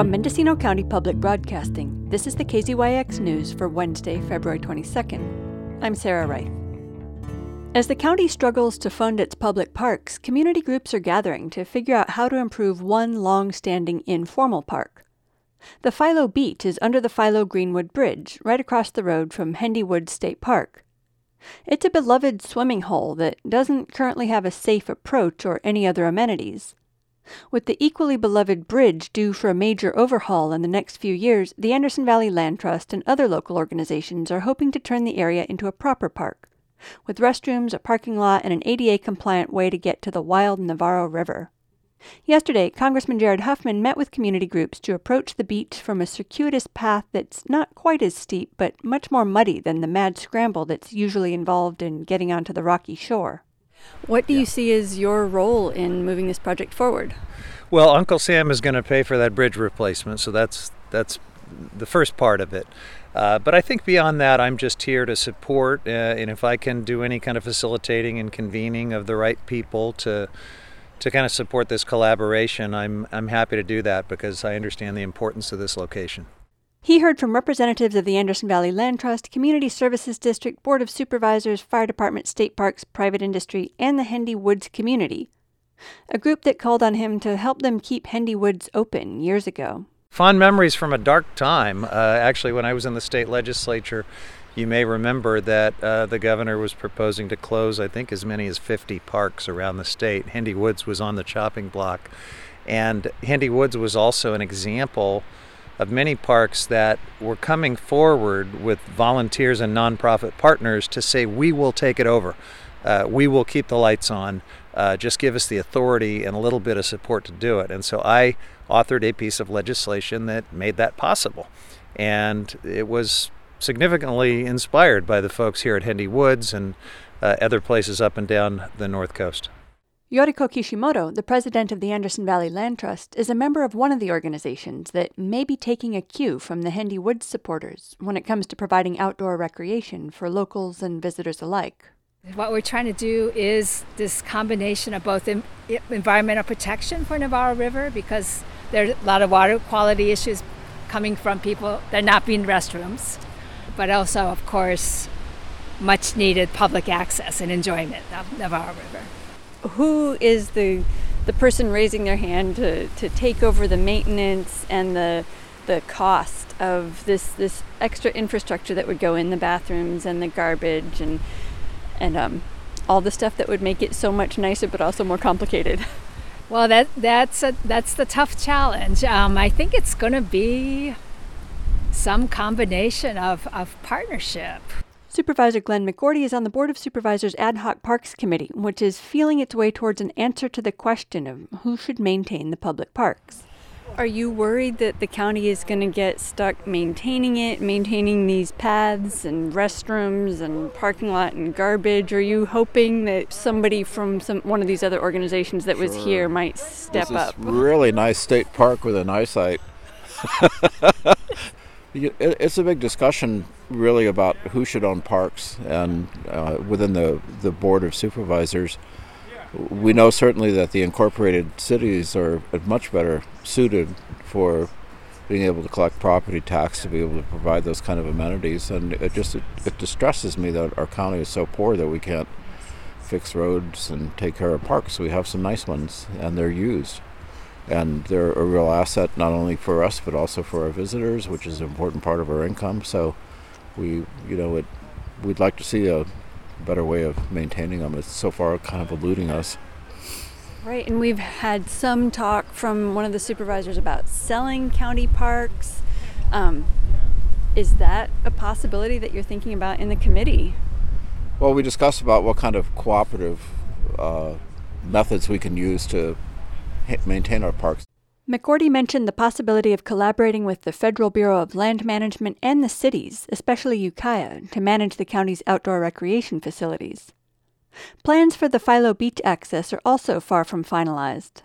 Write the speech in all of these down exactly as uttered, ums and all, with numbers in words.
From Mendocino County Public Broadcasting, this is the K Z Y X News for Wednesday, February twenty-second. I'm Sarah Reith. As the county struggles to fund its public parks, community groups are gathering to figure out how to improve one long-standing informal park. The Philo Beat is under the Philo-Greenwood Bridge, right across the road from Hendy Woods State Park. It's a beloved swimming hole that doesn't currently have a safe approach or any other amenities. With the equally beloved bridge due for a major overhaul in the next few years, the Anderson Valley Land Trust and other local organizations are hoping to turn the area into a proper park, with restrooms, a parking lot, and an A D A-compliant way to get to the wild Navarro River. Yesterday, Congressman Jared Huffman met with community groups to approach the beach from a circuitous path that's not quite as steep, but much more muddy than the mad scramble that's usually involved in getting onto the rocky shore. What do yeah. you see as your role in moving this project forward? Well, Uncle Sam is going to pay for that bridge replacement, so that's that's the first part of it. Uh, but I think beyond that, I'm just here to support, uh, and if I can do any kind of facilitating and convening of the right people to to kind of support this collaboration, I'm I'm happy to do that because I understand the importance of this location. He heard from representatives of the Anderson Valley Land Trust, Community Services District, Board of Supervisors, Fire Department, State Parks, private industry, and the Hendy Woods community, a group that called on him to help them keep Hendy Woods open years ago. Fond memories from a dark time. Uh, actually, when I was in the state legislature, you may remember that uh, the governor was proposing to close, I think, as many as fifty parks around the state. Hendy Woods was on the chopping block, and Hendy Woods was also an example of many parks that were coming forward with volunteers and nonprofit partners to say, we will take it over. Uh, we will keep the lights on. Uh, just give us the authority and a little bit of support to do it. And so I authored a piece of legislation that made that possible. And it was significantly inspired by the folks here at Hendy Woods and uh, other places up and down the North Coast. Yoriko Kishimoto, the president of the Anderson Valley Land Trust, is a member of one of the organizations that may be taking a cue from the Hendy Woods supporters when it comes to providing outdoor recreation for locals and visitors alike. What we're trying to do is this combination of both in, environmental protection for Navarro River, because there are a lot of water quality issues coming from people, there not being restrooms, but also, of course, much needed public access and enjoyment of Navarro River. Who is the the person raising their hand to, to take over the maintenance and the the cost of this this extra infrastructure that would go in the bathrooms and the garbage and and um, all the stuff that would make it so much nicer but also more complicated? Well, that that's a, that's the tough challenge. Um, I think it's going to be some combination of, of partnership. Supervisor Glenn McGourty is on the Board of Supervisors Ad Hoc Parks Committee, which is feeling its way towards an answer to the question of who should maintain the public parks. Are you worried that the county is going to get stuck maintaining it, maintaining these paths and restrooms and parking lot and garbage? Are you hoping that somebody from some one of these other organizations that sure. was here might step this up? It's a really nice state park with an eyesight. It's a big discussion, really, about who should own parks, and uh, within the, the Board of Supervisors, we know certainly that the incorporated cities are much better suited for being able to collect property tax to be able to provide those kind of amenities, and it just it, it distresses me that our county is so poor that we can't fix roads and take care of parks. We have some nice ones, and they're used. And they're a real asset not only for us but also for our visitors, which is an important part of our income. So we, you know, it, we'd like to see a better way of maintaining them. It's so far kind of eluding us. Right, and we've had some talk from one of the supervisors about selling county parks. Um, is that a possibility that you're thinking about in the committee? Well, we discussed about what kind of cooperative uh, methods we can use to maintain our parks. McGourty mentioned the possibility of collaborating with the Federal Bureau of Land Management and the cities, especially Ukiah, to manage the county's outdoor recreation facilities. Plans for the Philo Beach access are also far from finalized.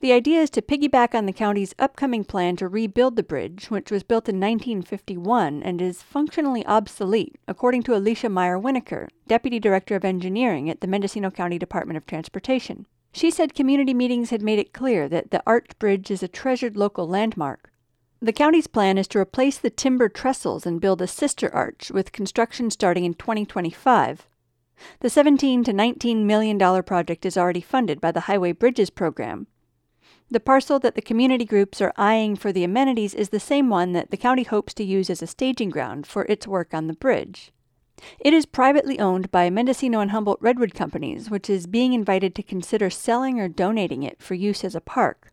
The idea is to piggyback on the county's upcoming plan to rebuild the bridge, which was built in nineteen fifty-one and is functionally obsolete, according to Alicia Meyer-Winnaker, Deputy Director of Engineering at the Mendocino County Department of Transportation. She said community meetings had made it clear that the arch bridge is a treasured local landmark, The county's plan is to replace the timber trestles and build a sister arch, with construction starting in twenty twenty-five. The seventeen to nineteen million dollars project is already funded by the Highway Bridges Program. The parcel that the community groups are eyeing for the amenities is the same one that the county hopes to use as a staging ground for its work on the bridge. It is privately owned by Mendocino and Humboldt Redwood Companies, which is being invited to consider selling or donating it for use as a park.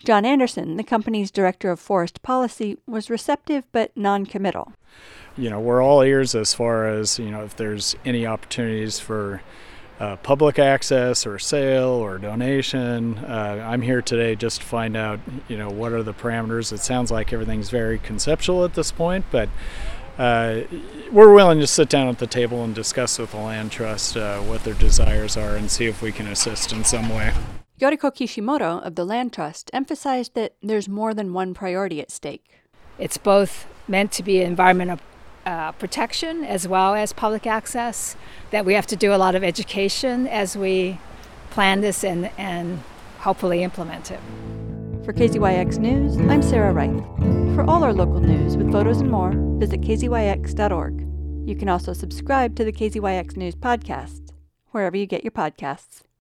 John Anderson, the company's director of forest policy, was receptive but non-committal. You know, we're all ears as far as, you know, if there's any opportunities for uh, public access or sale or donation. Uh, I'm here today just to find out, you know, what are the parameters. It sounds like everything's very conceptual at this point, but Uh, we're willing to sit down at the table and discuss with the Land Trust uh, what their desires are and see if we can assist in some way. Yoriko Kishimoto of the Land Trust emphasized that there's more than one priority at stake. It's both meant to be environmental uh, protection as well as public access, that we have to do a lot of education as we plan this and, and hopefully implement it. For K Z Y X News, I'm Sarah Reith. For all our local news with photos and more, visit K Z Y X dot org. You can also subscribe to the K Z Y X News podcast, wherever you get your podcasts.